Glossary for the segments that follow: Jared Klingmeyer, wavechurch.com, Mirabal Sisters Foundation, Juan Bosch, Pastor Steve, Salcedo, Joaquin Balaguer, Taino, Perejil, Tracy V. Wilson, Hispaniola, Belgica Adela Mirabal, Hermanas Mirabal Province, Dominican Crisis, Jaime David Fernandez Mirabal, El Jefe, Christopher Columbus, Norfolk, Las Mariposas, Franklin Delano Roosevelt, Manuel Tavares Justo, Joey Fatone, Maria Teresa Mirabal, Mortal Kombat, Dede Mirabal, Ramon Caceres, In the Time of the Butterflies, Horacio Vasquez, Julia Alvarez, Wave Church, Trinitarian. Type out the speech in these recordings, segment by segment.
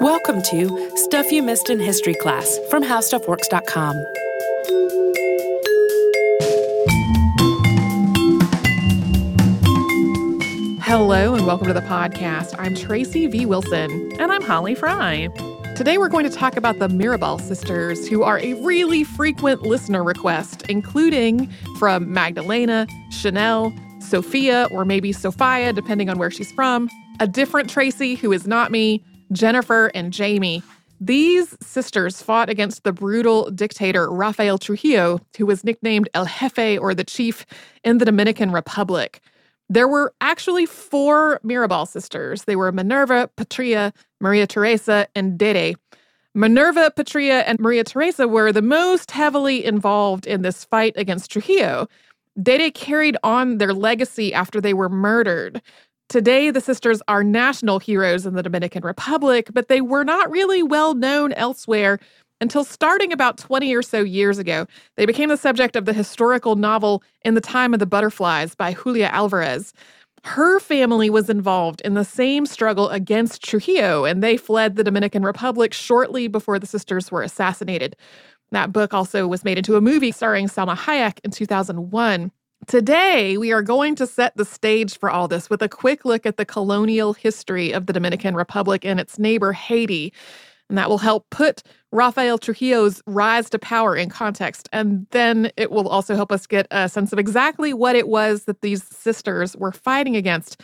Welcome to Stuff You Missed in History Class from HowStuffWorks.com. Hello and welcome to the podcast. I'm Tracy V. Wilson. And I'm Holly Fry. Today we're going to talk about the Mirabal sisters, who are a really frequent listener request, including from Magdalena, Chanel, Sophia, or maybe Sophia, depending on where she's from, a different Tracy who is not me, Jennifer and Jamie. These sisters fought against the brutal dictator Rafael Trujillo, who was nicknamed El Jefe, or the Chief, in the Dominican Republic. There were actually four Mirabal sisters. They were Minerva, Patria, Maria Teresa, and Dede. Minerva, Patria, and Maria Teresa were the most heavily involved in this fight against Trujillo. Dede carried on their legacy after they were murdered. Today, the sisters are national heroes in the Dominican Republic, but they were not really well known elsewhere until starting about 20 or so years ago. They became the subject of the historical novel In the Time of the Butterflies by Julia Alvarez. Her family was involved in the same struggle against Trujillo, and they fled the Dominican Republic shortly before the sisters were assassinated. That book also was made into a movie starring Salma Hayek in 2001. Today, we are going to set the stage for all this with a quick look at the colonial history of the Dominican Republic and its neighbor, Haiti. And that will help put Rafael Trujillo's rise to power in context. And then it will also help us get a sense of exactly what it was that these sisters were fighting against.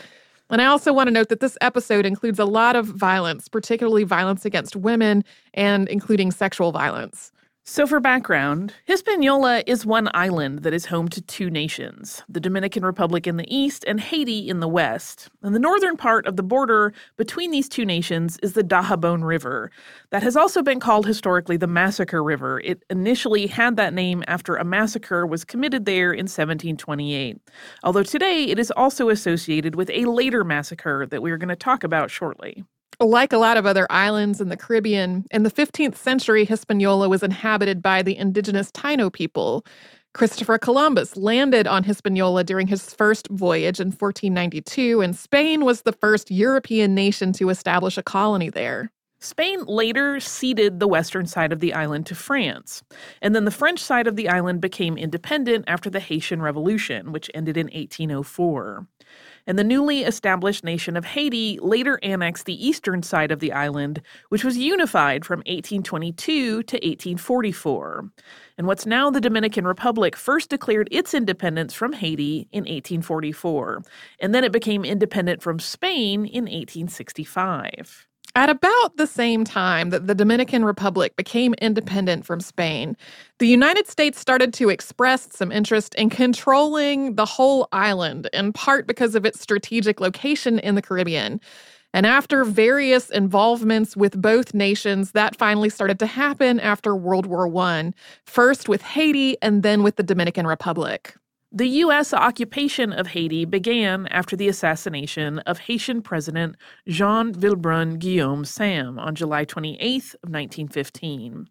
And I also want to note that this episode includes a lot of violence, particularly violence against women and including sexual violence. So for background, Hispaniola is one island that is home to two nations, the Dominican Republic in the east and Haiti in the west. And the northern part of the border between these two nations is the Dajabon River. That has also been called historically the Massacre River. It initially had that name after a massacre was committed there in 1728, although today it is also associated with a later massacre that we are going to talk about shortly. Like a lot of other islands in the Caribbean, in the 15th century, Hispaniola was inhabited by the indigenous Taino people. Christopher Columbus landed on Hispaniola during his first voyage in 1492, and Spain was the first European nation to establish a colony there. Spain later ceded the western side of the island to France, and then the French side of the island became independent after the Haitian Revolution, which ended in 1804. And the newly established nation of Haiti later annexed the eastern side of the island, which was unified from 1822 to 1844. And what's now the Dominican Republic first declared its independence from Haiti in 1844, and then it became independent from Spain in 1865. At about the same time that the Dominican Republic became independent from Spain, the United States started to express some interest in controlling the whole island, in part because of its strategic location in the Caribbean. And after various involvements with both nations, that finally started to happen after World War I, first with Haiti and then with the Dominican Republic. The U.S. occupation of Haiti began after the assassination of Haitian President Jean-Vilbrun Guillaume Sam on July 28th of 1915.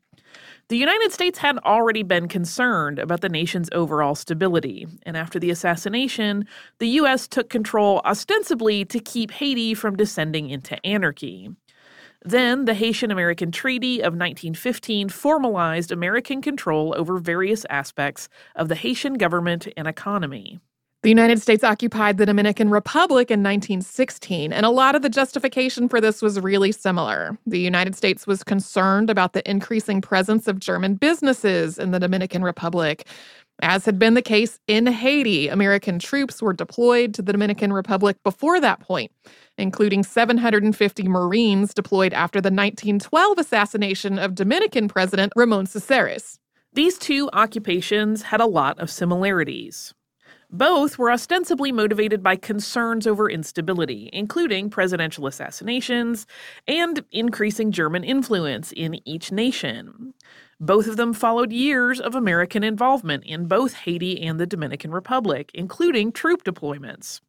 The United States had already been concerned about the nation's overall stability, and after the assassination, the U.S. took control ostensibly to keep Haiti from descending into anarchy. Then, the Haitian-American Treaty of 1915 formalized American control over various aspects of the Haitian government and economy. The United States occupied the Dominican Republic in 1916, and a lot of the justification for this was really similar. The United States was concerned about the increasing presence of German businesses in the Dominican Republic. As had been the case in Haiti, American troops were deployed to the Dominican Republic before that point, including 750 Marines deployed after the 1912 assassination of Dominican President Ramon Caceres. These two occupations had a lot of similarities. Both were ostensibly motivated by concerns over instability, including presidential assassinations and increasing German influence in each nation. Both of them followed years of American involvement in both Haiti and the Dominican Republic, including troop deployments.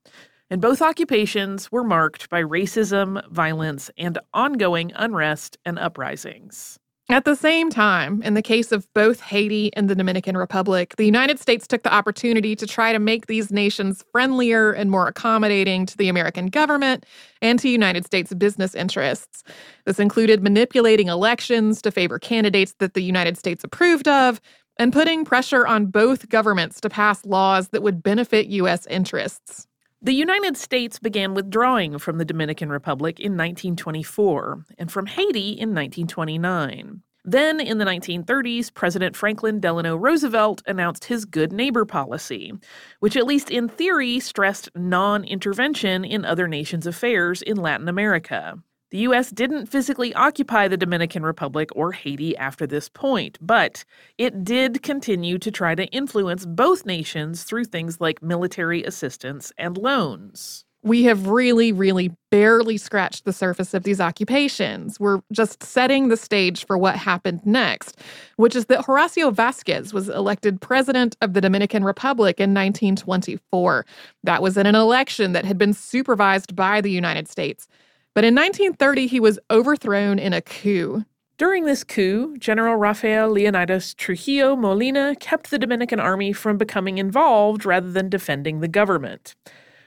And both occupations were marked by racism, violence, and ongoing unrest and uprisings. At the same time, in the case of both Haiti and the Dominican Republic, the United States took the opportunity to try to make these nations friendlier and more accommodating to the American government and to United States business interests. This included manipulating elections to favor candidates that the United States approved of, and putting pressure on both governments to pass laws that would benefit U.S. interests. The United States began withdrawing from the Dominican Republic in 1924 and from Haiti in 1929. Then, in the 1930s, President Franklin Delano Roosevelt announced his Good Neighbor policy, which at least in theory stressed non-intervention in other nations' affairs in Latin America. The U.S. didn't physically occupy the Dominican Republic or Haiti after this point, but it did continue to try to influence both nations through things like military assistance and loans. We have really barely scratched the surface of these occupations. We're just setting the stage for what happened next, which is that Horacio Vasquez was elected president of the Dominican Republic in 1924. That was in an election that had been supervised by the United States. But in 1930, he was overthrown in a coup. During this coup, General Rafael Leonidas Trujillo Molina kept the Dominican army from becoming involved rather than defending the government.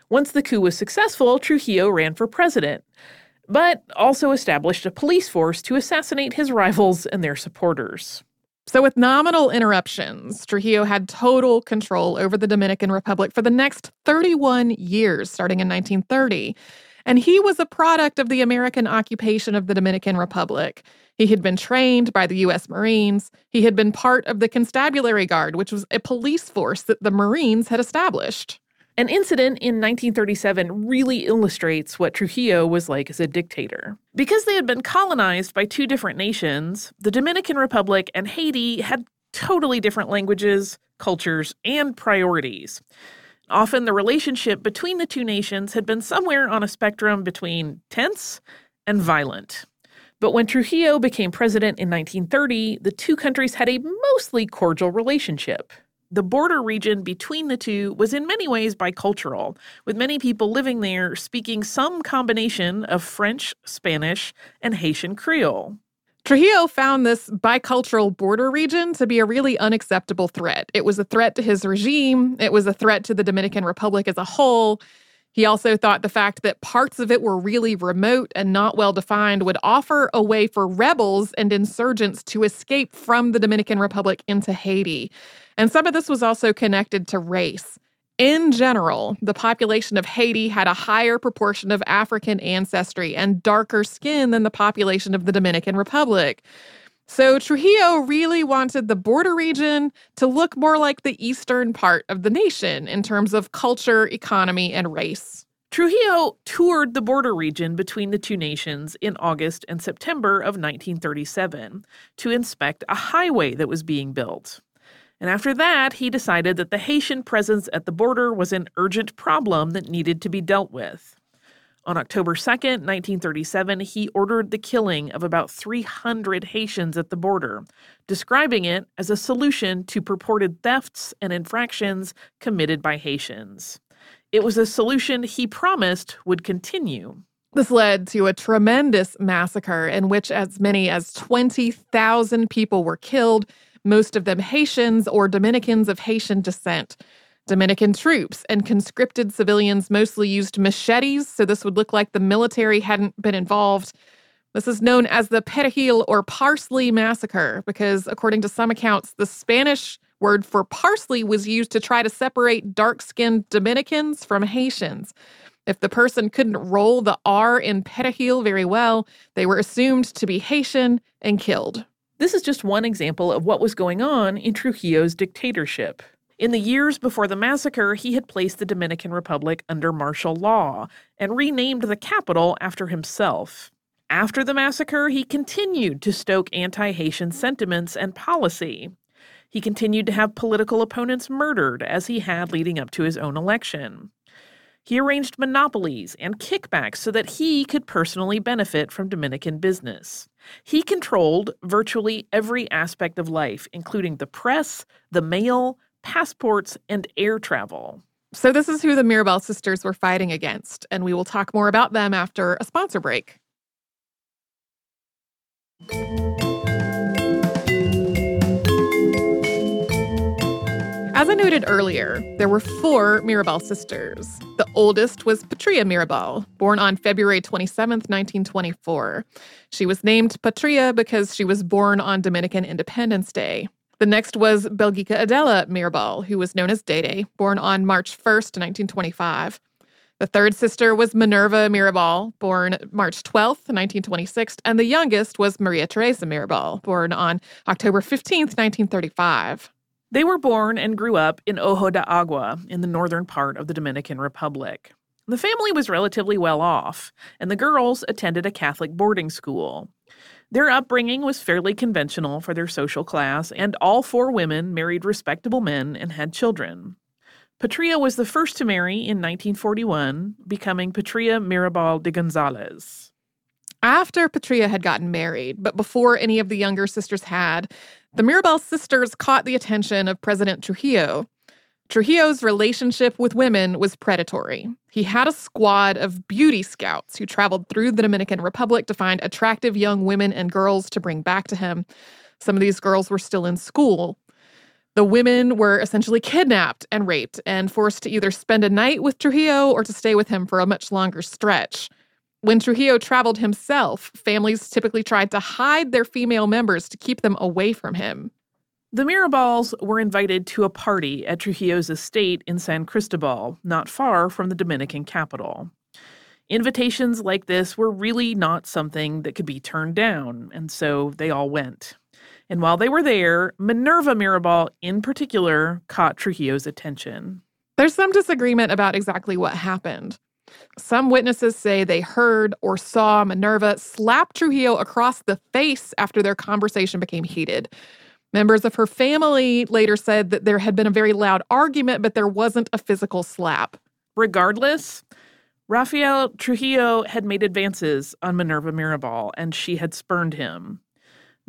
Once the coup was successful, Trujillo ran for president, but also established a police force to assassinate his rivals and their supporters. So with nominal interruptions, Trujillo had total control over the Dominican Republic for the next 31 years, starting in 1930. And he was a product of the American occupation of the Dominican Republic. He had been trained by the U.S. Marines. He had been part of the Constabulary Guard, which was a police force that the Marines had established. An incident in 1937 really illustrates what Trujillo was like as a dictator. Because they had been colonized by two different nations, the Dominican Republic and Haiti had totally different languages, cultures, and priorities. Often the relationship between the two nations had been somewhere on a spectrum between tense and violent. But when Trujillo became president in 1930, the two countries had a mostly cordial relationship. The border region between the two was in many ways bicultural, with many people living there speaking some combination of French, Spanish, and Haitian Creole. Trujillo found this bicultural border region to be a really unacceptable threat. It was a threat to his regime. It was a threat to the Dominican Republic as a whole. He also thought the fact that parts of it were really remote and not well-defined would offer a way for rebels and insurgents to escape from the Dominican Republic into Haiti. And some of this was also connected to race. In general, the population of Haiti had a higher proportion of African ancestry and darker skin than the population of the Dominican Republic. So Trujillo really wanted the border region to look more like the eastern part of the nation in terms of culture, economy, and race. Trujillo toured the border region between the two nations in August and September of 1937 to inspect a highway that was being built. And after that, he decided that the Haitian presence at the border was an urgent problem that needed to be dealt with. On October 2nd, 1937, he ordered the killing of about 300 Haitians at the border, describing it as a solution to purported thefts and infractions committed by Haitians. It was a solution he promised would continue. This led to a tremendous massacre in which as many as 20,000 people were killed, most of them Haitians or Dominicans of Haitian descent. Dominican troops and conscripted civilians mostly used machetes, so this would look like the military hadn't been involved. This is known as the Perejil or Parsley Massacre because, according to some accounts, the Spanish word for parsley was used to try to separate dark-skinned Dominicans from Haitians. If the person couldn't roll the R in Perejil very well, they were assumed to be Haitian and killed. This is just one example of what was going on in Trujillo's dictatorship. In the years before the massacre, he had placed the Dominican Republic under martial law and renamed the capital after himself. After the massacre, he continued to stoke anti-Haitian sentiments and policy. He continued to have political opponents murdered, as he had leading up to his own election. He arranged monopolies and kickbacks so that he could personally benefit from Dominican business. He controlled virtually every aspect of life, including the press, the mail, passports, and air travel. So this is who the Mirabal sisters were fighting against, and we will talk more about them after a sponsor break. As I noted earlier, there were four Mirabal sisters. The oldest was Patria Mirabal, born on February 27, 1924. She was named Patria because she was born on Dominican Independence Day. The next was Belgica Adela Mirabal, who was known as Dede, born on March 1, 1925. The third sister was Minerva Mirabal, born March 12, 1926, and the youngest was Maria Teresa Mirabal, born on October 15, 1935. They were born and grew up in Ojo de Agua in the northern part of the Dominican Republic. The family was relatively well off, and the girls attended a Catholic boarding school. Their upbringing was fairly conventional for their social class, and all four women married respectable men and had children. Patria was the first to marry in 1941, becoming Patria Mirabal de Gonzalez. After Patria had gotten married, but before any of the younger sisters had, the Mirabal sisters caught the attention of President Trujillo. Trujillo's relationship with women was predatory. He had a squad of beauty scouts who traveled through the Dominican Republic to find attractive young women and girls to bring back to him. Some of these girls were still in school. The women were essentially kidnapped and raped and forced to either spend a night with Trujillo or to stay with him for a much longer stretch. When Trujillo traveled himself, families typically tried to hide their female members to keep them away from him. The Mirabals were invited to a party at Trujillo's estate in San Cristobal, not far from the Dominican capital. Invitations like this were really not something that could be turned down, and so they all went. And while they were there, Minerva Mirabal in particular caught Trujillo's attention. There's some disagreement about exactly what happened. Some witnesses say they heard or saw Minerva slap Trujillo across the face after their conversation became heated. Members of her family later said that there had been a very loud argument, but there wasn't a physical slap. Regardless, Rafael Trujillo had made advances on Minerva Mirabal, and she had spurned him.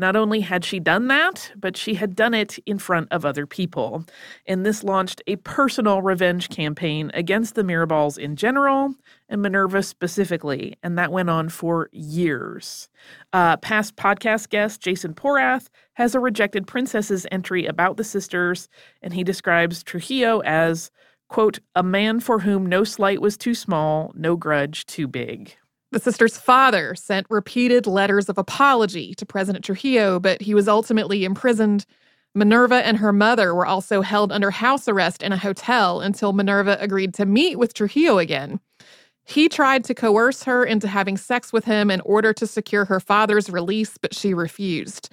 Not only had she done that, but she had done it in front of other people. And this launched a personal revenge campaign against the Mirabals in general and Minerva specifically. And that went on for years. Past podcast guest Jason Porath has a Rejected Princesses entry about the sisters. And he describes Trujillo as, quote, a man for whom no slight was too small, no grudge too big. The sisters' father sent repeated letters of apology to President Trujillo, but he was ultimately imprisoned. Minerva and her mother were also held under house arrest in a hotel until Minerva agreed to meet with Trujillo again. He tried to coerce her into having sex with him in order to secure her father's release, but she refused.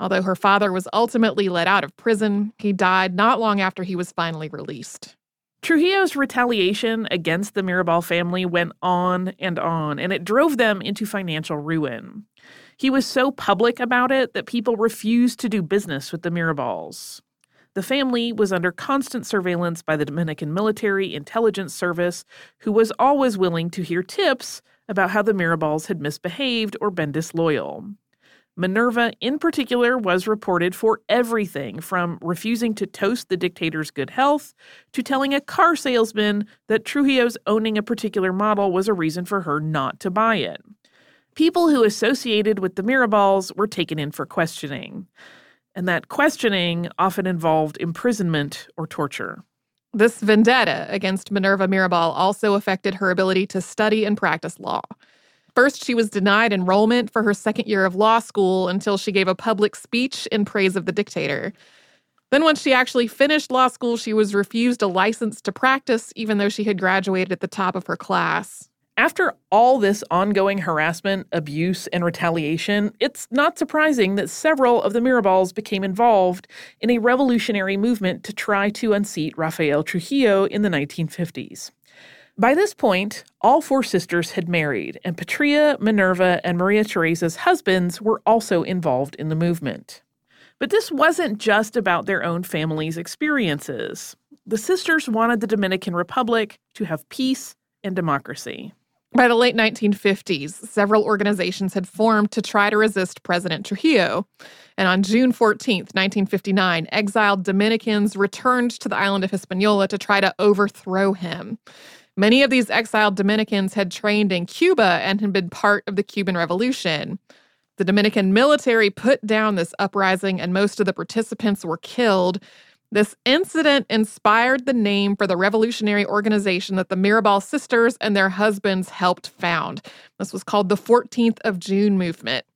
Although her father was ultimately let out of prison, he died not long after he was finally released. Trujillo's retaliation against the Mirabal family went on, and it drove them into financial ruin. He was so public about it that people refused to do business with the Mirabals. The family was under constant surveillance by the Dominican Military Intelligence Service, who was always willing to hear tips about how the Mirabals had misbehaved or been disloyal. Minerva, in particular, was reported for everything from refusing to toast the dictator's good health to telling a car salesman that Trujillo's owning a particular model was a reason for her not to buy it. People who associated with the Mirabals were taken in for questioning, and that questioning often involved imprisonment or torture. This vendetta against Minerva Mirabal also affected her ability to study and practice law. First, she was denied enrollment for her second year of law school until she gave a public speech in praise of the dictator. Then once she actually finished law school, she was refused a license to practice, even though she had graduated at the top of her class. After all this ongoing harassment, abuse, and retaliation, it's not surprising that several of the Mirabals became involved in a revolutionary movement to try to unseat Rafael Trujillo in the 1950s. By this point, all four sisters had married, and Patria, Minerva, and Maria Teresa's husbands were also involved in the movement. But this wasn't just about their own families' experiences. The sisters wanted the Dominican Republic to have peace and democracy. By the late 1950s, several organizations had formed to try to resist President Trujillo. And on June 14, 1959, exiled Dominicans returned to the island of Hispaniola to try to overthrow him. Many of these exiled Dominicans had trained in Cuba and had been part of the Cuban Revolution. The Dominican military put down this uprising, and most of the participants were killed. This incident inspired the name for the revolutionary organization that the Mirabal sisters and their husbands helped found. This was called the 14th of June Movement.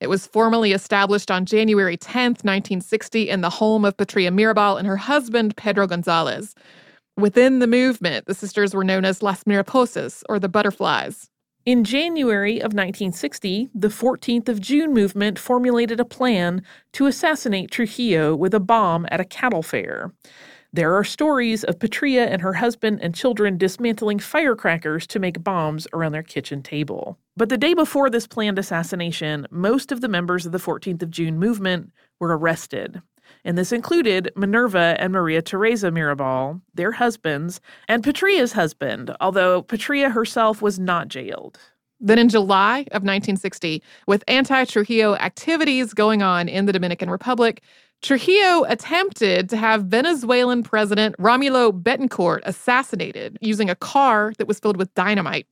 It was formally established on January 10th, 1960, in the home of Patria Mirabal and her husband, Pedro Gonzalez. Within the movement, the sisters were known as Las Mariposas, or the Butterflies. In January of 1960, the 14th of June movement formulated a plan to assassinate Trujillo with a bomb at a cattle fair. There are stories of Patria and her husband and children dismantling firecrackers to make bombs around their kitchen table. But the day before this planned assassination, most of the members of the 14th of June movement were arrested. And this included Minerva and Maria Teresa Mirabal, their husbands, and Patria's husband, although Patria herself was not jailed. Then in July of 1960, with anti-Trujillo activities going on in the Dominican Republic, Trujillo attempted to have Venezuelan President Rómulo Betancourt assassinated using a car that was filled with dynamite.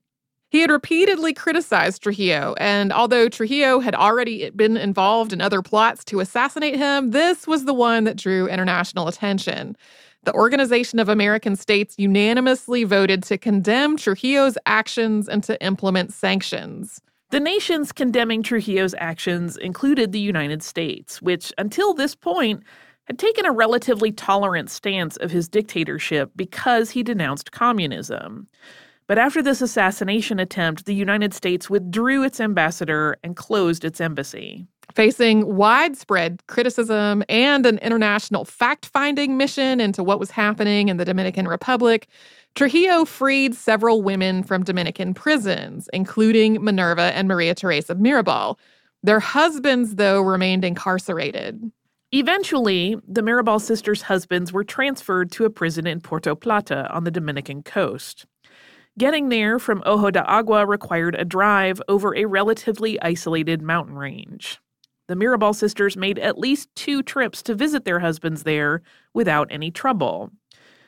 He had repeatedly criticized Trujillo, and although Trujillo had already been involved in other plots to assassinate him, this was the one that drew international attention. The Organization of American States unanimously voted to condemn Trujillo's actions and to implement sanctions. The nations condemning Trujillo's actions included the United States, which, until this point, had taken a relatively tolerant stance of his dictatorship because he denounced communism. But after this assassination attempt, the United States withdrew its ambassador and closed its embassy. Facing widespread criticism and an international fact-finding mission into what was happening in the Dominican Republic, Trujillo freed several women from Dominican prisons, including Minerva and Maria Teresa Mirabal. Their husbands, though, remained incarcerated. Eventually, the Mirabal sisters' husbands were transferred to a prison in Puerto Plata on the Dominican coast. Getting there from Ojo de Agua required a drive over a relatively isolated mountain range. The Mirabal sisters made at least 2 trips to visit their husbands there without any trouble.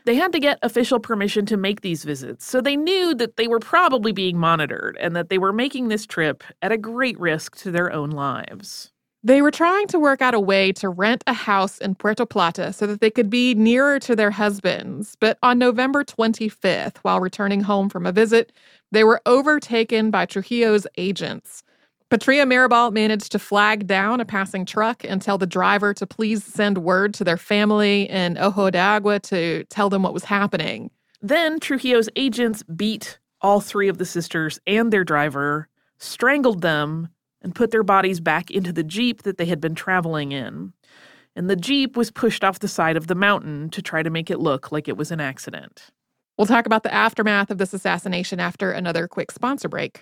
They had to get official permission to make these visits, so they knew that they were probably being monitored and that they were making this trip at a great risk to their own lives. They were trying to work out a way to rent a house in Puerto Plata so that they could be nearer to their husbands. But on November 25th, while returning home from a visit, they were overtaken by Trujillo's agents. Patria Mirabal managed to flag down a passing truck and tell the driver to please send word to their family in Ojo de Agua to tell them what was happening. Then Trujillo's agents beat all 3 of the sisters and their driver, strangled them, and put their bodies back into the Jeep that they had been traveling in. And the Jeep was pushed off the side of the mountain to try to make it look like it was an accident. We'll talk about the aftermath of this assassination after another quick sponsor break.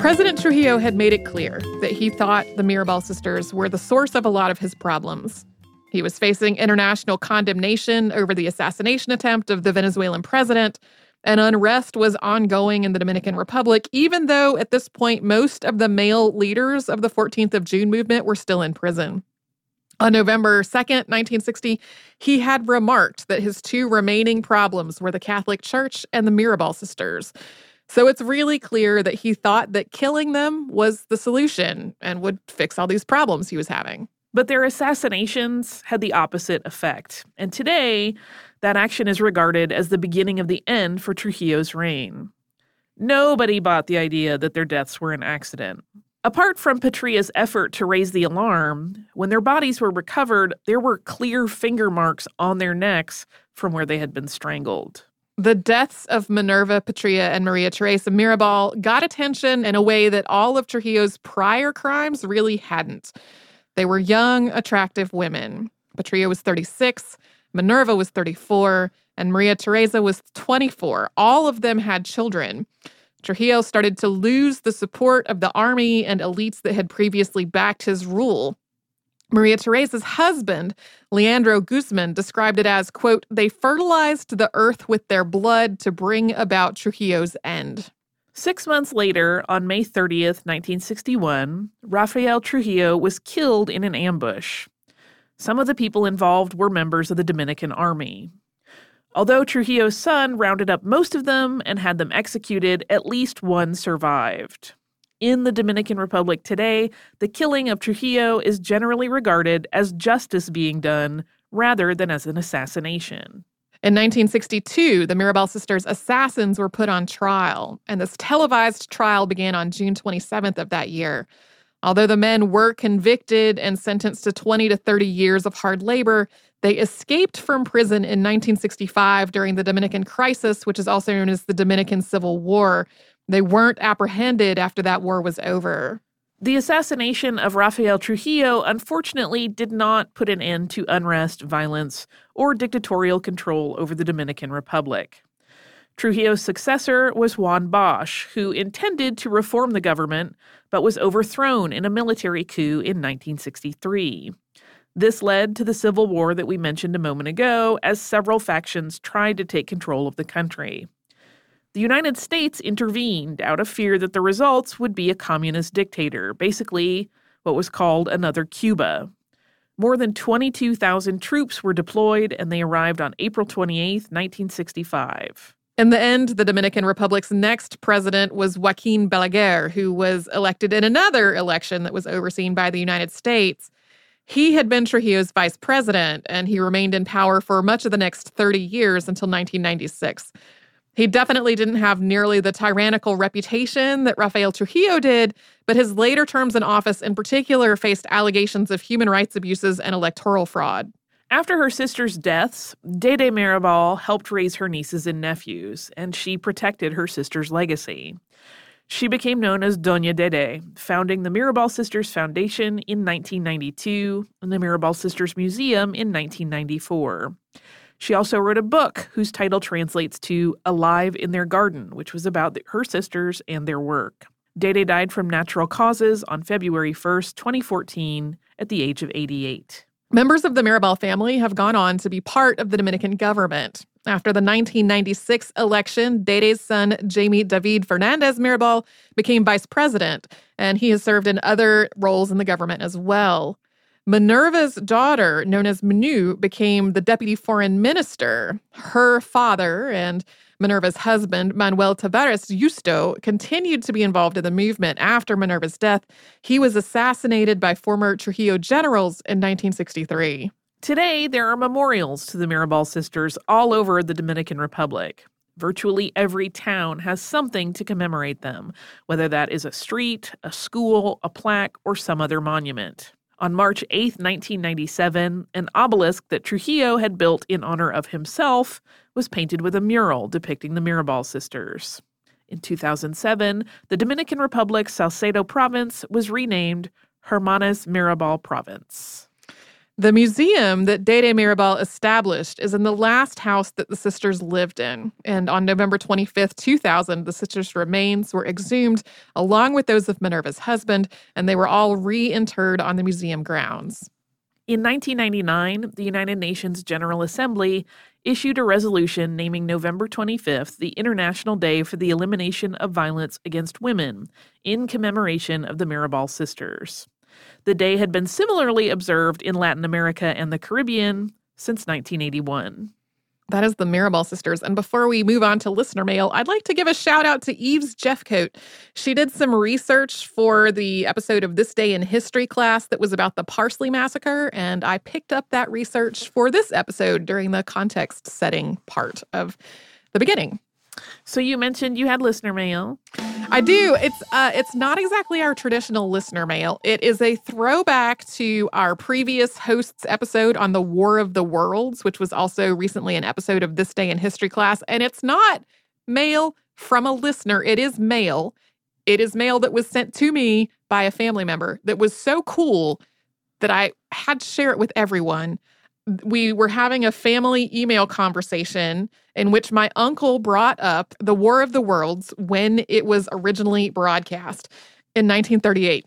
President Trujillo had made it clear that he thought the Mirabal sisters were the source of a lot of his problems. He was facing international condemnation over the assassination attempt of the Venezuelan president, and unrest was ongoing in the Dominican Republic, even though at this point most of the male leaders of the 14th of June movement were still in prison. On November 2nd, 1960, he had remarked that his 2 remaining problems were the Catholic Church and the Mirabal sisters. So it's really clear that he thought that killing them was the solution and would fix all these problems he was having. But their assassinations had the opposite effect. And today, that action is regarded as the beginning of the end for Trujillo's reign. Nobody bought the idea that their deaths were an accident. Apart from Patria's effort to raise the alarm, when their bodies were recovered, there were clear finger marks on their necks from where they had been strangled. The deaths of Minerva, Patria, and Maria Teresa Mirabal got attention in a way that all of Trujillo's prior crimes really hadn't. They were young, attractive women. Patria was 36, Minerva was 34, and Maria Teresa was 24. All of them had children. Trujillo started to lose the support of the army and elites that had previously backed his rule. Maria Teresa's husband, Leandro Guzman, described it as, quote, "They fertilized the earth with their blood to bring about Trujillo's end." 6 months later, on May 30th, 1961, Rafael Trujillo was killed in an ambush. Some of the people involved were members of the Dominican army. Although Trujillo's son rounded up most of them and had them executed, at least one survived. in the Dominican Republic today, the killing of Trujillo is generally regarded as justice being done rather than as an assassination. In 1962, the Mirabal sisters' assassins were put on trial, and this televised trial began on June 27th of that year. Although the men were convicted and sentenced to 20 to 30 years of hard labor, they escaped from prison in 1965 during the Dominican Crisis, which is also known as the Dominican Civil War. They weren't apprehended after that war was over. The assassination of Rafael Trujillo, unfortunately, did not put an end to unrest, violence, or dictatorial control over the Dominican Republic. Trujillo's successor was Juan Bosch, who intended to reform the government, but was overthrown in a military coup in 1963. This led to the civil war that we mentioned a moment ago, as several factions tried to take control of the country. The United States intervened out of fear that the results would be a communist dictator, basically what was called another Cuba. More than 22,000 troops were deployed, and they arrived on April 28, 1965. In the end, the Dominican Republic's next president was Joaquin Balaguer, who was elected in another election that was overseen by the United States. He had been Trujillo's vice president, and he remained in power for much of the next 30 years until 1996. He definitely didn't have nearly the tyrannical reputation that Rafael Trujillo did, but his later terms in office in particular faced allegations of human rights abuses and electoral fraud. After her sister's deaths, Dede Mirabal helped raise her nieces and nephews, and she protected her sister's legacy. She became known as Doña Dede, founding the Mirabal Sisters Foundation in 1992 and the Mirabal Sisters Museum in 1994. She also wrote a book whose title translates to Alive in Their Garden, which was about her sisters and their work. Dede died from natural causes on February 1st, 2014, at the age of 88. Members of the Mirabal family have gone on to be part of the Dominican government. After the 1996 election, Dede's son, Jaime David Fernandez Mirabal, became vice president, and he has served in other roles in the government as well. Minerva's daughter, known as Manu, became the deputy foreign minister. Her father and Minerva's husband, Manuel Tavares Justo, continued to be involved in the movement after Minerva's death. He was assassinated by former Trujillo generals in 1963. Today, there are memorials to the Mirabal sisters all over the Dominican Republic. Virtually every town has something to commemorate them, whether that is a street, a school, a plaque, or some other monument. On March 8, 1997, an obelisk that Trujillo had built in honor of himself was painted with a mural depicting the Mirabal sisters. In 2007, the Dominican Republic's Salcedo province was renamed Hermanas Mirabal Province. The museum that Dede Mirabal established is in the last house that the sisters lived in. And on November 25, 2000, the sisters' remains were exhumed along with those of Minerva's husband, and they were all reinterred on the museum grounds. In 1999, the United Nations General Assembly issued a resolution naming November 25th the International Day for the Elimination of Violence Against Women in commemoration of the Mirabal sisters. The day had been similarly observed in Latin America and the Caribbean since 1981. That is the Mirabal sisters. And before we move on to listener mail, I'd like to give a shout out to Eves Jeffcoat. She did some research for the episode of This Day in History class that was about the Parsley Massacre, and I picked up that research for this episode during the context setting part of the beginning. So you mentioned you had listener mail. I do. It's not exactly our traditional listener mail. It is a throwback to our previous host's episode on the War of the Worlds, which was also recently an episode of This Day in History class. And it's not mail from a listener. It is mail. It is mail that was sent to me by a family member that was so cool that I had to share it with everyone. We were having a family email conversation in which my uncle brought up the War of the Worlds when it was originally broadcast in 1938.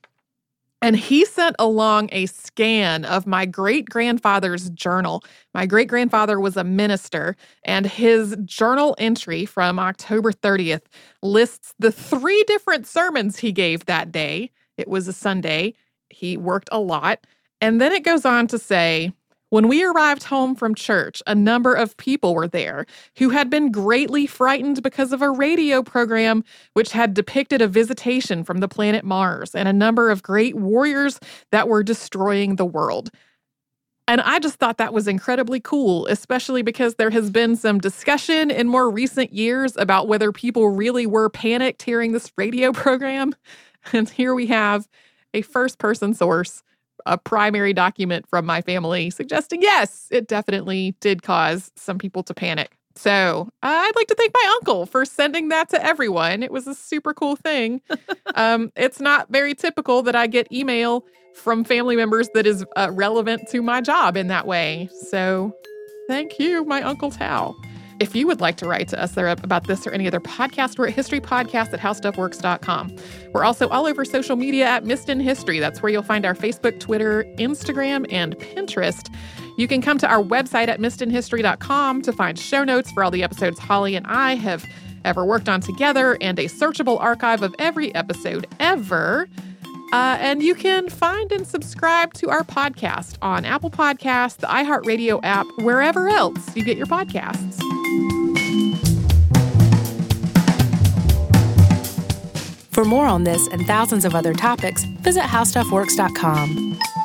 And he sent along a scan of my great-grandfather's journal. My great-grandfather was a minister, and his journal entry from October 30th lists the three different sermons he gave that day. It was a Sunday. He worked a lot. And then it goes on to say, When we arrived home from church, a number of people were there who had been greatly frightened because of a radio program which had depicted a visitation from the planet Mars and a number of great warriors that were destroying the world. And I just thought that was incredibly cool, especially because there has been some discussion in more recent years about whether people really were panicked hearing this radio program. And here we have a first-person source, a primary document from my family suggesting, yes, it definitely did cause some people to panic. So I'd like to thank my uncle for sending that to everyone. It was a super cool thing. It's not very typical that I get email from family members that is relevant to my job in that way. So thank you, my Uncle Tao. If you would like to write to us about this or any other podcast, we're at historypodcast@howstuffworks.com. We're also all over social media at Missed in History. That's where you'll find our Facebook, Twitter, Instagram, and Pinterest. You can come to our website at missedinhistory.com to find show notes for all the episodes Holly and I have ever worked on together and a searchable archive of every episode ever. And you can find and subscribe to our podcast on Apple Podcasts, the iHeartRadio app, wherever else you get your podcasts. For more on this and thousands of other topics, visit howstuffworks.com.